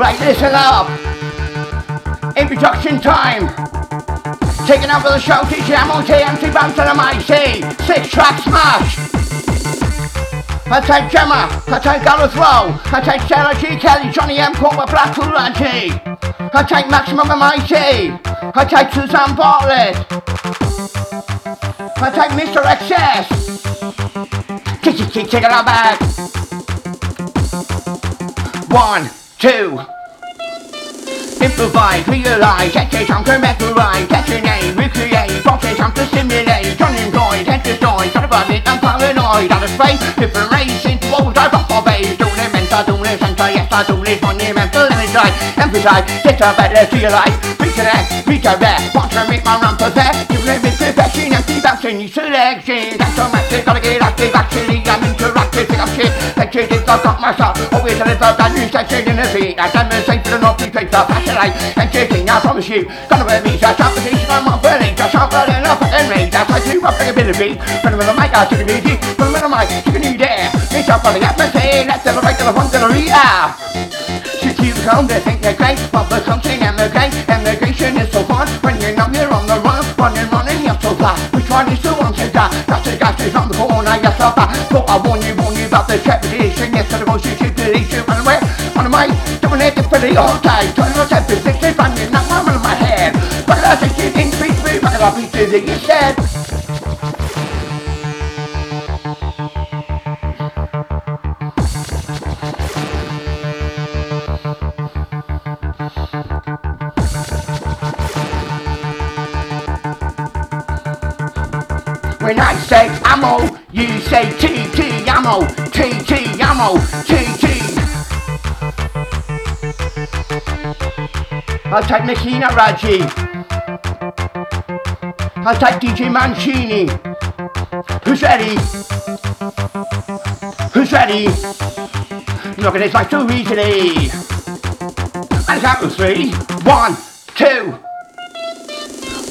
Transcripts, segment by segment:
like this and up. Introduction time. Taking over the show, DJ Ammo T, MC Bouncin and M.I.C. 6-track smash. I take Gemma, I take Gareth Rowe, I take Sarah G. Kelly, Johnny M. Corp with Black Full Ranchie. I take Maximum M.I.C. I take Suzanne Bartlett. I take Mr. XS. Take it all back. 1, 2. Improvise, realise, catch a chunk to memorize, catch a name, recreate, pop a chunk to simulate, John and Ridley, head destroyed, got above it, I'm paranoid, out of space, different race, into walls, I rock my base, do the mentor, do the center, yes, I do this monumental, emphasize, get a better realize, reconnect, redirect, want to make my run for that, you live in perfection, empty bouncing, you selection, that's so much, gotta get active, actually, I'm interactive, pick up shit, fetch it, I've got myself, always a little brand new section in the beat, I've done the same for the North paper, and kicking, I promise you, gonna wear me, that's out position, I'm not burning, that's out burning up and rage, that's how you up ability, when I'm with a mic, I took a new deep, when I'm with a mic, took a new dare, it's up on the atmosphere, that's the right to the one to the rear. Since you come, they think they're great, but for something and they're great, emigration is so fun, when you're numb, you're on the run, running up so far, which one is the one to die, that's the guy who's on the corner, yes, I'm back, but I warn you about the trepidation, yes, to the most you should believe, you run away, on the mic, doing it for the whole time, said. When I say ammo, you say TT ammo, TT ammo, TT. I'll take Mikina Raji. I'll take DJ Mancini. Who's ready? Who's ready? Look at this like too easily. And count of 3, 1, 2.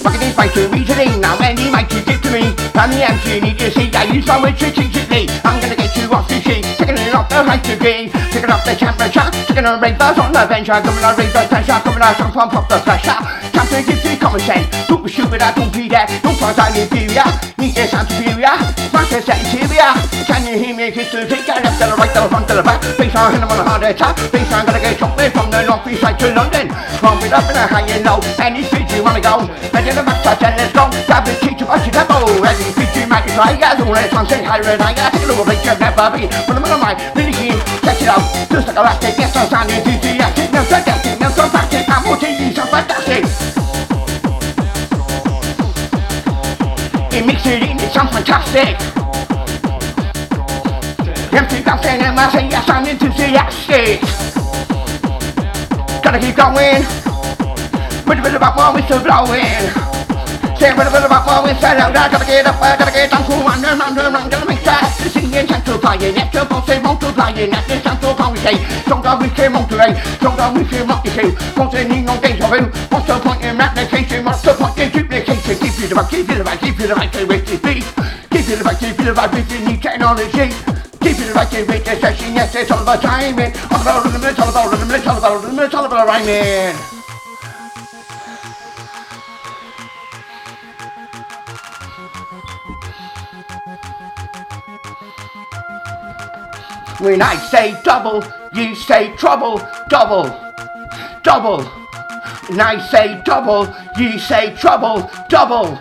Look at this like too easily. Now any mic you give to me, I'm the MC, need to see I use my words strategically. I'm gonna get you off the sheet, taking it off the high degree, taking off the temperature, taking on ravers on the bench. I'm gonna raise the tension, I'm gonna jump on pop the pressure. Time to give you common sense. Don't be stupid, I don't be there. Don't find I'm inferior. Need this, I'm superior. Master's that interior. Can you hear me? Kiss the feet, I left to the right, to the front, to the back. Face on him on a heart attack. Face on gonna get chopped from the north east side to London. From it up and a high and low. Any speed you wanna go. And in the back touch and let's go. Grab the teacher, watch it up. Any speed you might be like. As always, I'm saying higher and higher. Take a little break, you'll never be. Put them on my really keen. Set it up. Just like a elastic. Yes, I'm sounding enthusiastic. No, fantastic. No, fantastic. I'm more TV, so fantastic. Mix it in, it sounds fantastic. MC Bouncin and M.I.C., yes, I'm enthusiastic. Gotta keep going. With a bit about more, we're still blowing. Say with a bit about more, we're still out there. Gotta get up, gotta get down, cool, run, gotta make that. The singing sounds so flying, that's the boss, they multiplying. That's the sound so far we say. Don't go with him, Monterey. Don't go with him, not the same. What's the need on days of him? What's the point in replication? What's the point in duplication? Keep it right, they wait to speak. Keep it right, with the new technology. Keep it right, they wait to session, yes, it's all about timing. All about rhythm, it's all about rhythm, it's all about rhythm, it's all about rhyming. When I say double, you say trouble, double. When I say double, you say trouble, double.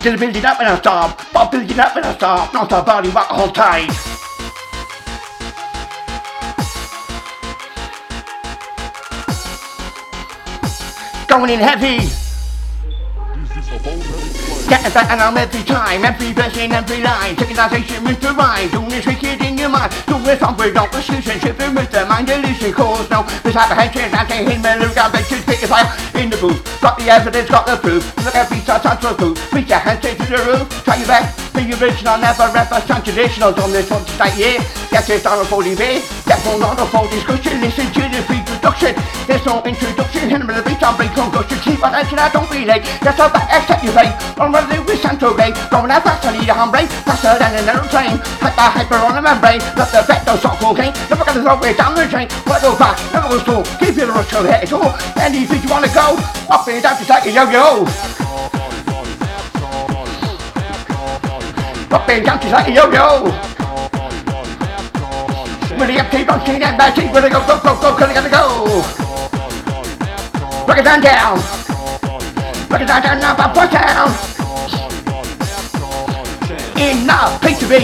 Still building up when I stop, but building up when I stop, not a body but all tight. Going in heavy. Getting back and I'm every time, every person, every line. Synchronization with the rhyme, doing this wicked in your mind. Doing this on without precision, shipping with the mind, illusion cause no misapprehension. I say him and look at bitches, pick a fire in the booth. Got the evidence, got the proof. Look at beats, I touch the proof. Reach your hands into the roof, try your best, be original, never represent traditionals on this one tonight, yeah. That's a dollar for the bear. That's $1 for discussion. Listen to the free production. There's no introduction. Hit him with a beat, I'll bring concussion. Sleep on action, I don't be late. That's all about except you play. On the Louis-Santo-Rae. Going out fast, I need a handbrake. Faster than an aeroplane. Hyper on the membrane. Not the vet, no sock, okay? Never got the subway down the train. What go back, never go slow. Keep your rush, go ahead, it's all. Any beat you wanna go. Up and down just like a yo-yo. Up and down just like a yo-yo. When the MC Bouncin and MC, when I go, go, go, go, cause I gotta go. Break it down. Break it down, now by boy town. Enough, pay to be.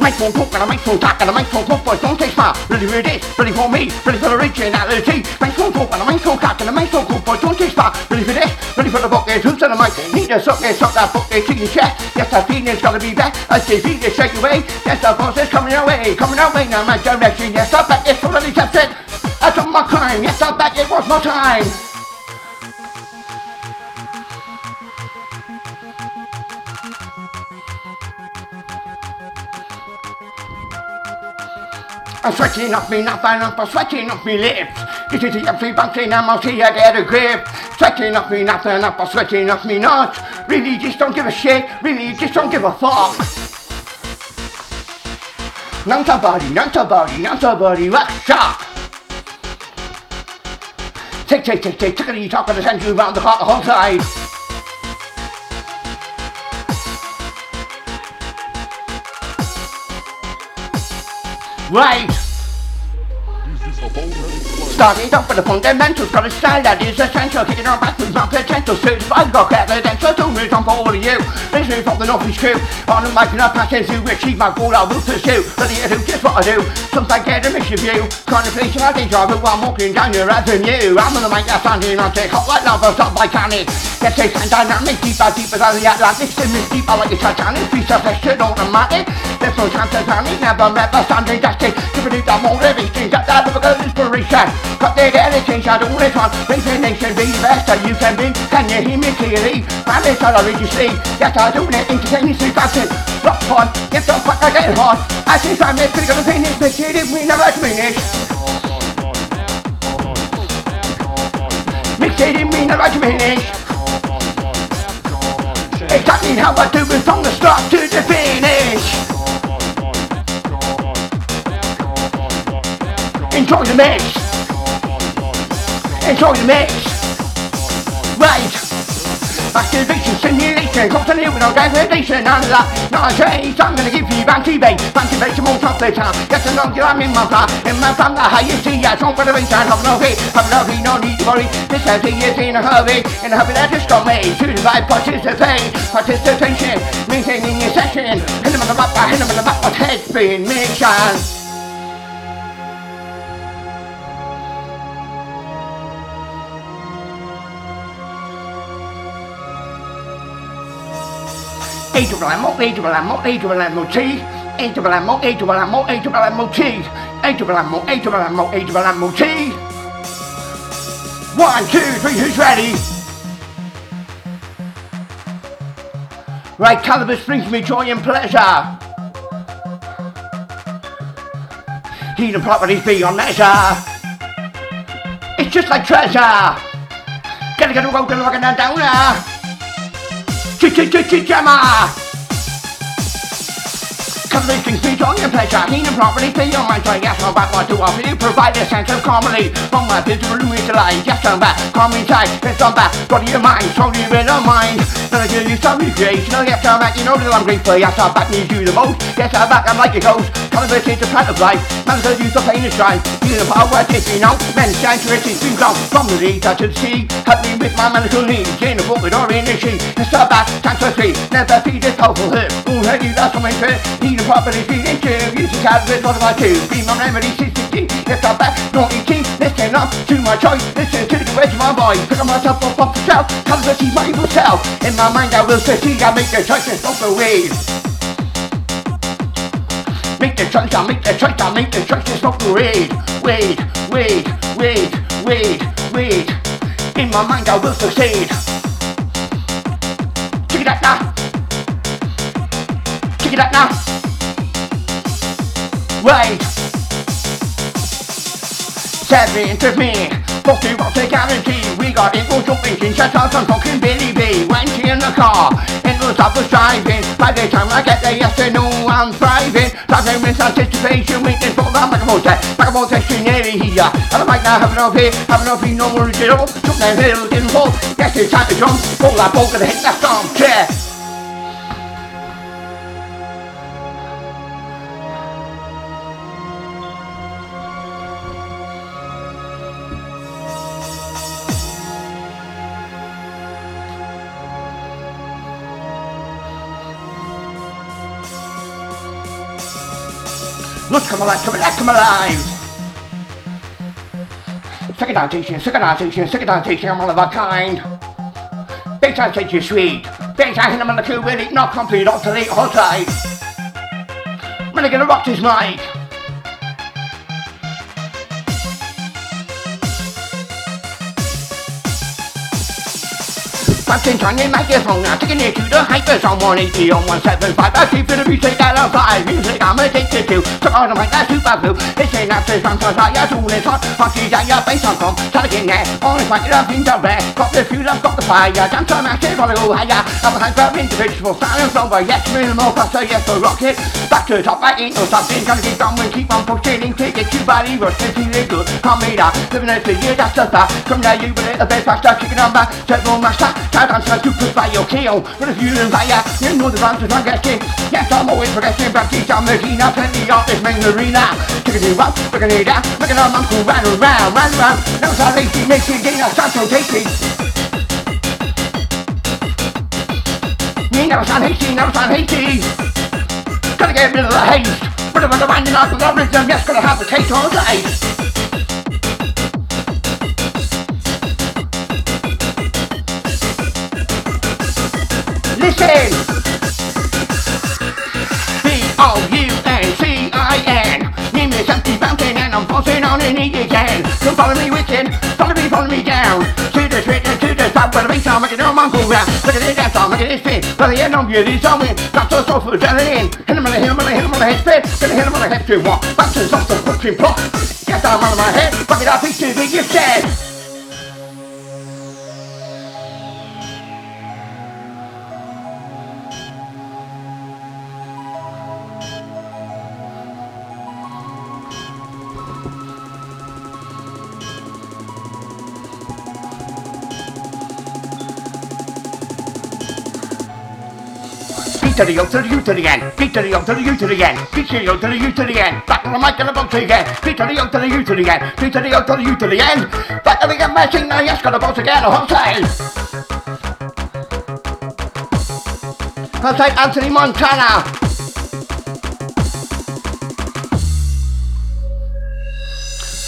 Microphone poke and a microphone talk and a microphone poke, but don't taste far. Really for this, really for me, really for the originality. Microphone poke and a microphone talk and a microphone poke, but don't taste far. Really for this, really for the book, there's hoops on the mic. Need to suck that book, there's chicken check. Yes, that feeling's gotta be back. I say feeling's shaking away. Yes, the boss is coming our way, now my direction. Yes, I bet it's already tested. I took my crime, yes, I bet it was my time. I'm sweating off me nut and I'm sweating off me lips. This is the MC Bouncin and MC, I get a grip. Sweating off me nut and I'm sweating off me nuts. Really just don't give a shit, really just don't give a fuck. Not somebody, what's up? Take, tickle you talk and I send you round the heart the whole side. Right! Starting off with the fundamentals, got a style that is essential. Kicking on backwards, not potential. Certified, got credentials, don't move on for all of you. This is what the north is true. On the mic and I pass it through, achieve my goal I will pursue. But I do just what I do, sometimes I get a mixed view. Contemplation I think of it while walking down your avenue. I'm on the mic, I'm standing on tick, hot like lava, stop by canning. Let's take some dynamic, deeper than the Atlantic. Sim is deeper like a Titanic, piece of texture, automatic. There's no time to panic, never standing dastic. Giving it the more everything, that lyrical inspiration. Cut the editing, shadow this one. Raise the nation, be the best that you can be. Can you hear me clearly? My lips are religiously. Yes, I do it, instantaneously bouncing. Rock on, get the fuck, I get hard. I see time is bigger than finish, but it is me, never diminish. Mix it in me, never diminish. Exactly how I do it from the start to the finish. Enjoy the mix! Right! Activation, simulation, constantly with no degradation. None of that, not a trace. I'm gonna give you bouncy bass and more top the time. Yes, I know you, I'm in my car. In my plan, the highest sea, I don't wanna reach. I have no fear, no need to worry. This MC is in a hurry that just got me. To the vibe, participation, maintaining your session. Hit him on the map, but head's been mission. AMO T. 1, 2, 3, who's ready? Right, cannabis brings me joy and pleasure. Healing properties beyond measure. It's just like treasure. Gotta roll, gonna rock and down now. Gemma! Convincing speech on your pleasure, meaning properly pay your mind. So yes, I'm back, what do I feel? Provide a sense of comedy from my physical image line. Yes, I'm back, come inside, yes, I'm back. Body and mind, slowly with a mind. Then I give you some recreational, yes, I'm back. You know that I'm grateful, yes, I'm back, need you the most. Yes, I'm back, I'm like a ghost. Cannabis is the plant of life, man does use the pain and strife. You know how I take me now, men shine to it, it's been gone. From the leaves I should see, help me with my medical needs. In a book with or in a sheet, yes, I'm back, time for three. Never feed this powerful hurt, already that's what I'm interested. The property feeling too, you should have it, what do I do? Be my memory, 660, yes I'm back, naughty tea. Listen up to my choice, listen to the words of my voice. Pick up myself up off the shelf, come to see my evil self. In my mind I will succeed, I make the choice and don't believe. Make the choice and stop the weed. Wait. In my mind I will succeed. Check it out now. right. Seven to me, 41's a guarantee. We got equal jumping, since I talk on talking Billy B. When she in the car, it was I was driving. By the time I get there, yes I know I'm thriving. Traveling with anticipation, waiting for that microphone test. Microphone testing area here. And I might not have enough here, have enough here, no worries at all. Took that hill, didn't fall. Yes, it's time to jump. Pull that ball, gonna hit that song, yeah. Let's come alive, come alive, come alive! Second station, I'm all of a kind. Big time takes you sweet. Big time hit him on the coup with it, not complete, obsolete, hot side. When I get a rock his mic. Bouncing on your microphone, I'm taking it to the hypers on 180 on 175. I keep it if you take that outside. Music I'm addicted to, so I don't like that super blue. It's an after sometimes I as soon as hot. Hockey's at your face on com, try to get in there. Honest like it up in the red. Got the fuel, I've got the fire. Dance on active, wanna go higher. I'm a hyper individual, silent number. Yes, minimal faster, yes, the rocket. Back to the top, I ain't no stopping. Gonna keep on and keep on pushing. In tickets, you body rush, it's really good. Can't be that, living as the year, that's the fact. Come now, you with it a bit faster, kicking on back. Several master, I'm trying to push by your tail, but if you didn't buy it, you know the rounds is not getting. Yes, I'm always progressing, back to John Medina, plenty of this main arena. Chicken you up, looking it out, making our mum go round and round, round and round. Now it's our lazy, makes it gain, it's not so tasty. Now it's on hasty, Gotta get rid of the haste, but if I'm winding up with our rhythm, yes, gotta have a taste all day. Listen! B-O-U-N-C-I-N. Name is MC Bouncin and I'm bouncing on an E again. Don't follow me wicked, follow me down. To the street and to the top, where the bass I'm making all my go round. Look at it, that's all, look at this spin. By the end of you, these are win. That's the soul for adrenaline. Hit him on the head, spin. Gonna hit him on the head to walk. Bouncing's off the fucking block. Yes, I'm out of my head. Fuck it up, it's too big, you're dead. To the O to the U to the N, beat to the O to the U to the N, beat to the O to the U to the N, back to the mic and the bounce again, beat to the O to the U to the N, beat to the O to the U to the N, back to the M matching now, yes, gotta bounce again, outside Anthony Montana.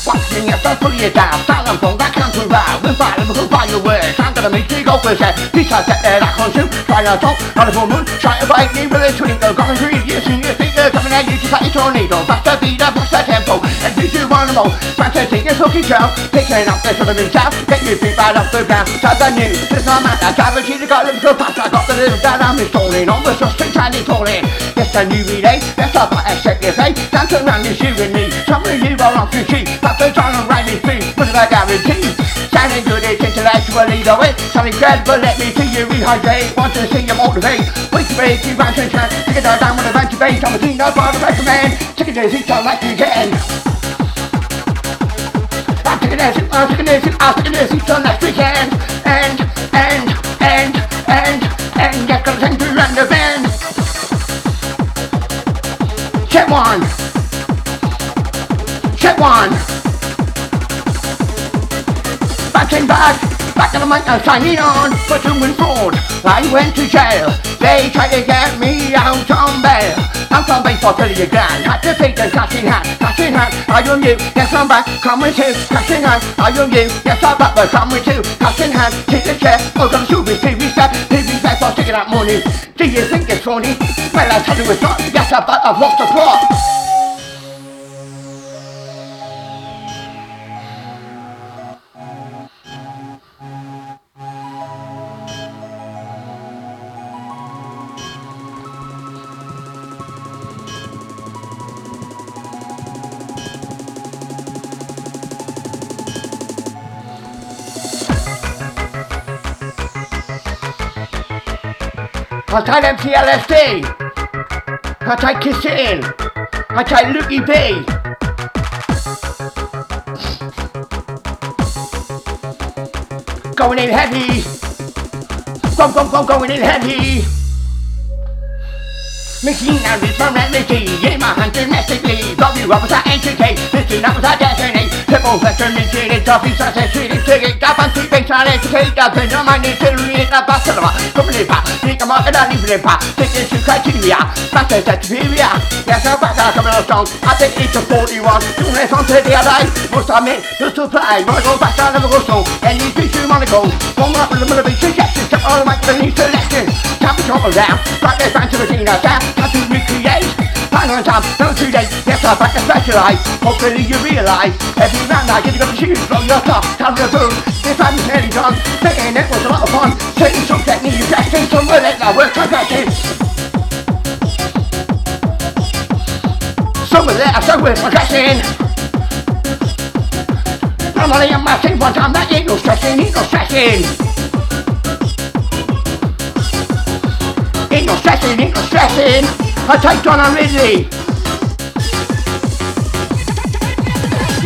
Watching your stuff, pull you down, silent phone, that can't survive, we're violent, we'll buy your words, I'm gonna make you go for a set, peace I set there, that consume, try to talk, on a full moon, try to bite me with a twinkle, got me greedy, you see your finger, coming at you just like a tornado, faster beat up, faster tempo, and beat you on the roll, faster take your fucking trail, picking up the southern and south, get your feet right off the ground, time the news, does not matter, driver she's got a little past, I got the little down, I'm installing, on the sausage and it's all in, yes I knew me day, yes I might accept your fate, dance around is you and me, some of you are off your sheep, the John and Ridley speed, but I guarantee. Sounding good, it's intellectually though it. Sounding good, but let me see you rehydrate. Want to see you motivate. Wait to make you bounce and chant. Take it down with a venture base. I'm a team, no part of recommend. Take it as each I like you again. I'm taking this, I'm taking this, I'm taking this each on next weekend. And get gonna send you round the bend. Check one. Check one. Back to the mic and signing on for doing fraud. I went to jail, they tried to get me out on bail. Out on bail for 30 grand, had to pay them cash in hand, I own you, yes I'm back, come with you, cash in hand, I own you, yes I'm back, but come with you, cash in hand, take the chair, oh gonna shoot this TV step for taking that money. Do you think it's funny? Well I tell you it's not, yes I'm back, I've lost the plot. I take them TLSD, I take Kiss Sitting, I take Lookie B. Going in heavy, going in heavy. Mikina Raji, in my hands domestically. Bobby Roberts are entity, Mikina was our destiny. Triple veteran in cheating, Duffy Sunset Streeting, Tigging, Gap and Sleeping, trying to educate us. And on my knees, till we ain't up our cinema. Company pack, think I'm not gonna leave it in pack. Thinking to criteria, faster than superior. Yes, I'm back out of a song, I think it's a 41. Doing this on to the LA, must admit, just to play. Monaco, back down of a hustle, and you beat you Monaco. One up in the middle of a suggestion, step on the mic, then you selection. Tap the top around, right there, fan to the Gina, down. Time to recreate, hang on time, no 2 days. Yes, I'm back to specialise, hopefully you realise. Every round I get a couple of shoes from your top, down to the boom. This time is nearly done, thinking it was a lot of fun. Taking some technique, testing some of it, now we're progressing. Some of it, so we're progressing. I'm only a massive one time, that ain't no stressing, ain't no stressing. Ain't no stressing, ain't no stressing. I take John and Ridley.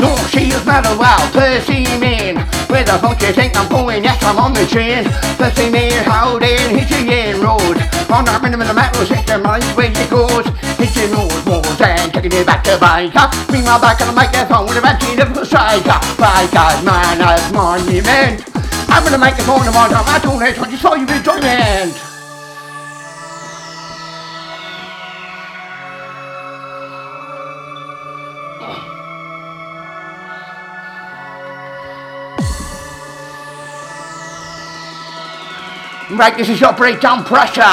No, she is not a wild Percy Men. Where the fuck you think I'm going? Yes, I'm on the train. Percy Men, how they hitching road. On the minimum of the metal system, I swear it goes. Hitching road more than taking it back to Baker. Bring my back on the microphone with a empty little striker. Baker's man as monument. I'm gonna make a phone one time. I don't know what you saw, you enjoyment. Right, this is your breakdown pressure.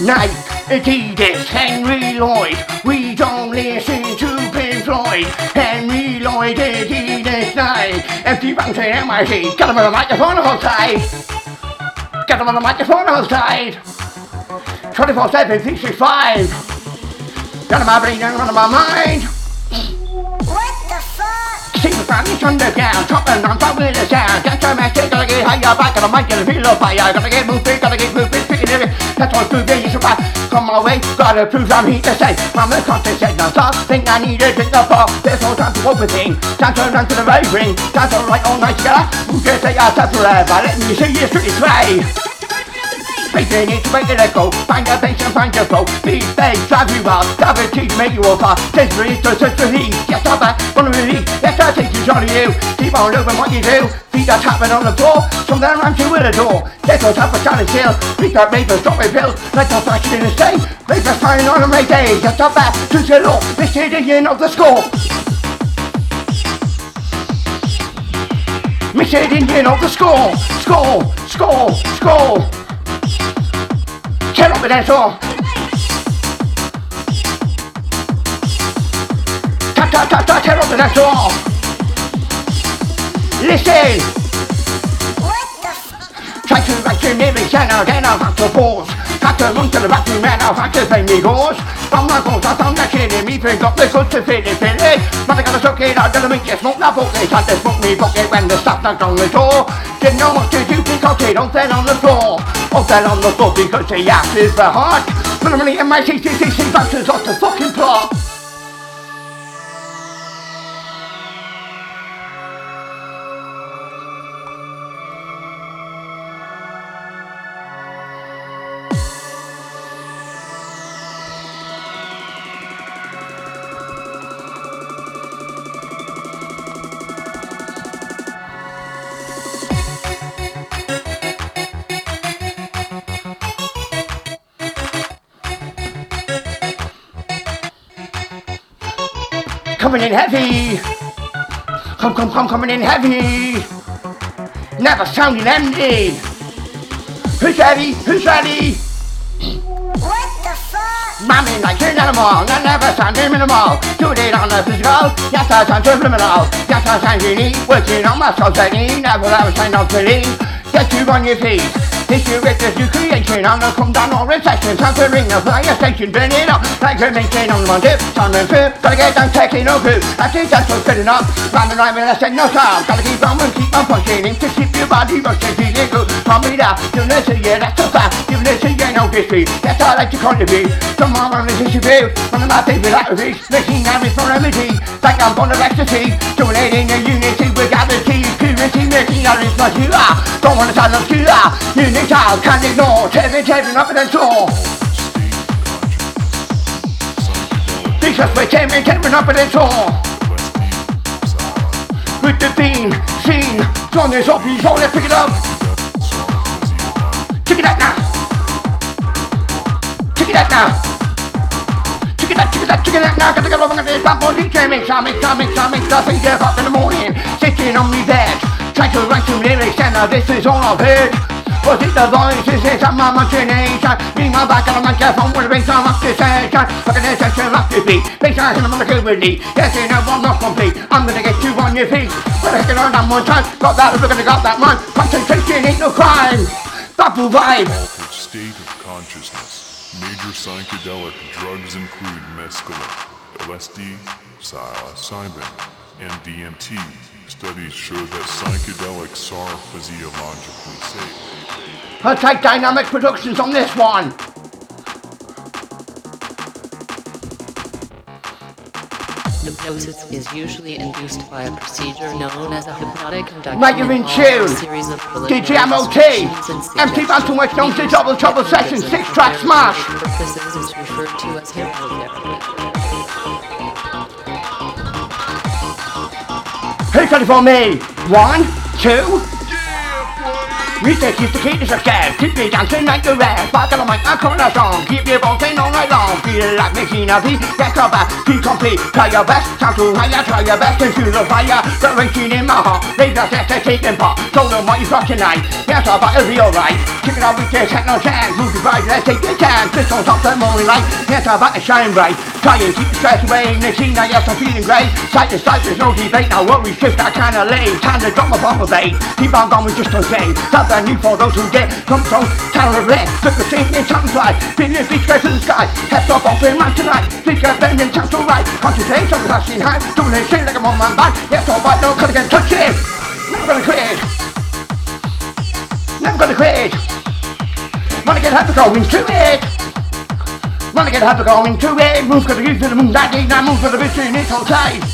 Nike, Edith, Henry Lloyd. We don't listen to Pink Floyd. Henry Lloyd, Edith, Nike. MC Bouncin, M.I.C. Get them on the microphone outside. Get them on the microphone outside. 24/7, 365. None of my brain, none of my mind. From the underground, chopping on top with the sound. That's a magic, gotta get higher, back on the mic, gotta feel the fire. Gotta get moving, picking it. That's what's good, yeah, you survive. Come my way, gotta prove I'm here to stay. From the constant said non-stop, think I need a drink of pop. There's no time to overthink, time to run to the rave ring. Time to write all night together, who cares that you're sad forever. Let me see you straight away. Making it, making it go, find a bass and find your flow. These bass drive you out, gravity make you all far. Sensory to sensory, yes I'm back, wanna release. Yes I take you, Johnny you, keep on doing what you do. Feet are tapping on the floor, some that rhymes you with a door. There's no time for silent sales, feet that make us drop with pills. Like a fraction in the state, make us find on a May day. Yes I'm back, to the law, this is the end of the score. This is the end of the score, score, score, score. Get up with that song. Ta-ta-ta-ta, get up with that song. Listen. What the f***? Try to write your name in general, then I'll have to pause. Have to run to the bathroom and I'll have to pay me goals. From my goals, I found that shit in me, pick up the goods to fit it. Mother gotta suck it, I'm gonna make you smoke that bucket. Had to smoke me bucket when the staff knocked on the door. Didn't know what to do because they don't fell on the floor. All fell on the floor because the ass is the heart. But I'm really in my CCC buttons off the fucking plot. Coming in heavy, coming in heavy. Never sounding empty. Who's ready? Who's ready? What the fuck? Rhyming like an animal, I never sounding minimal. Doing it on the physical, yes I sound subliminal. Yes I sound unique, working on my soul technique. Never ever sound obsolete. Get you on your feet. If you witness new creation, I'm gonna come down all recession. Time to ring the fire station, burn it up like you're making on one dip. Time and fear, gotta get down taking no good. I think that's what's good enough. Round and right when I said no time. Gotta keep on and keep on pushing him to keep your body rushing. He's illegal, calm me down. You'll listen, yeah, that's so fast. You'll listen, yeah, no history. That's all I like to contribute. Someone on this issue view, one of my favorite activists. Mikina Raji for remedy, like I'm born of ecstasy. Donating the unity with gravity. Currency, Mikina Raji must you are. Don't wanna sound obscure. Unity I can't ignore. Tearing up and sore. Because we're tearing up and sore. With the theme, scene, song is up, he's all, let's pick it up. Check it out now. Check it out now. Chicken that now, gotta go over this bad boy DJ mix. I mix, I think get up in the morning, sitting on me bed, trying to write some lyrics, and now this is all I've heard. Was it the voices, is that my imagination? Lean my back on my microphone with a bass on up to session. Fucking this session up to beat, bass on I'm gonna go with thee. Yes, you know I'm not complete, I'm gonna get you on your feet. But I can on that one time, got that, we're gonna got that one. Concentration ain't no crime, double vibe. State of consciousness. Major psychedelic drugs include mescaline, LSD, psilocybin, and DMT. Studies show that psychedelics are physiologically safe. I'll take Dynamic Productions on this one. Hypnosis is usually induced by a procedure known as a hypnotic induction. Right, you're in tune. DJ MOT, MC Bouncin, which known to double trouble session, 6-track smash. Purposes is referred to as hypnotherapy. Who's ready for me? 1, 2. Music is the key to success, keep me dancing like the rest. Back on the mic, I call a song, keep you bouncing all night long. Feel like Mikina Raji, that's all back, keep complete. Try your best, time to hire, try your best and feel the fire. The raging in my heart, leave the set to take them apart. Told them what you've got tonight, yes, I'll bet it'll be alright. Kicking out with this techno jam, move your right, let's take your chance. This on top of the morning light, yes, I'll bet it's shine bright. Try and keep the stress away, Mikina, yes, I'm feeling great. Sight to sight, there's no debate, now what we shift, I kinda lay. Time to drop my bomb of eight, keep on going, just don't say. Brand new for those who get come from town of red. Took the same in something like billions be straight to the sky. Heads off off in right tonight. Please get bend and chance to right. Concentrate on the passing high. Don't let it shit like I'm on my back. Yes, all right, no, cause I can touch it. Never gonna quit. Never gonna quit. Wanna get happy going to it. Wanna get happy going to it. Move for the youth to the moon that day. Now move for the vision, it's all tight.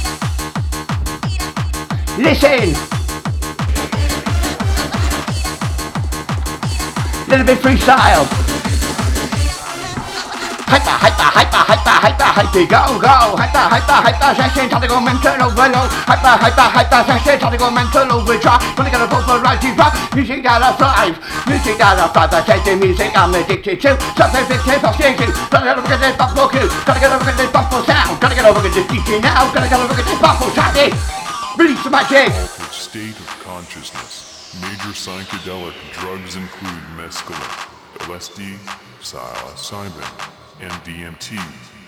Listen. Little bit freestyle. Hyper, go. Hyper, session, time to go mental overload. Hyper, session, time to go mental overdrive. Gonna get a variety rock, music that I thrive. Music that I thrive, I take the music I'm addicted to. Something big tape of shaking. Gotta get over at this buffalo cue. Gotta get over at this buffalo sound. Gotta get over at this DJ now. Gotta get over at this buffalo shiny. Release the magic. State of consciousness. Major psychedelic drugs include mescaline, LSD, psilocybin, and DMT.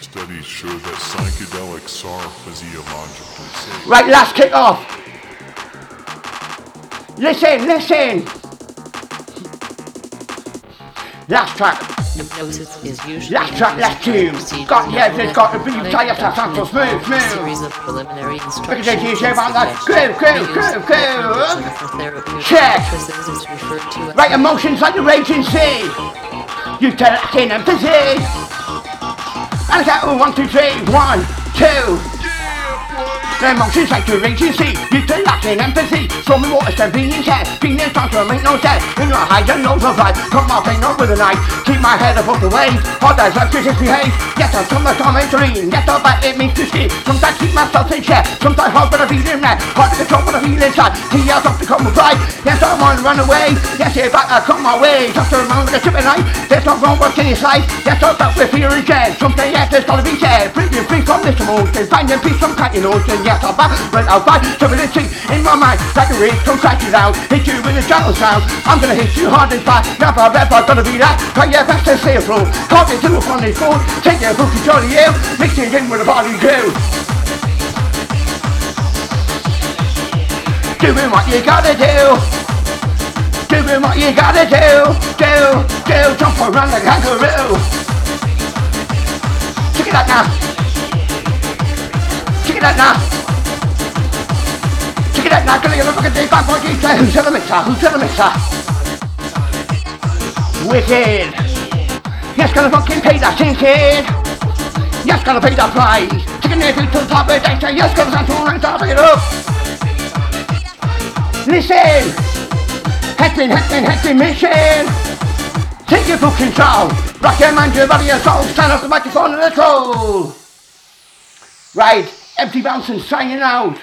Studies show that psychedelics are physiologically safe. Right, last kick off. Listen. Last track. Hypnosis is usually last tune. Got to be tired to sound so smooth. Series of preliminary instructions. Groove. Check. Right, emotions like the raging sea. You tell it in empathy. And I go 1, 2, 3, 1, 2. The emotions like the raging sea, you to lack in empathy. Show me what is convenience here, being this time to make no sense. In your high and lows of life, cut my pain over the night. Keep my head above the waves, hard as life just behave. Yes, I'm somewhat on my dream, yes, I'll bet it means to see. Sometimes keep myself in check, sometimes hard but I feel in there. Hard to control but I feel inside, tears off to come with pride. Yes, I wanna run away, yes, if I cut my way. Just around like a ship at night, there's no wrong what's in your life. Yes, I'll bet with fear and dread, something yes, there's gotta be said. Free you free from this emotion, find and peace from cutting ocean. Yes, I'll back, but I'll fight stability in my mind. Like a rage, don't crack it out. Hit you with a gentle sound. I'm gonna hit you hard and fast. Never ever gonna be that. Try your best to stay afloat. Can't be too upon this board. Take your book to Johnny M. Mix it in with a body glue. Doing what you gotta do. doing what you gotta do, do, jump around like a kangaroo. Check it out now. Check it out now. Check it out now. Gonna get a look at the back, what you say. Who's gonna mix up? Who's gonna mix up? Wicked. Yes, gonna fucking pay that sinking. Yes, gonna pay that price. Chicken it to the top of the deck. Yes, gonna start to run top of it up. Listen. Hecting, hecting, hecting mission. Take your fucking soul. Rock your mind, your body, your soul. Stand off the microphone and the troll. Right, MC Bouncin signing out.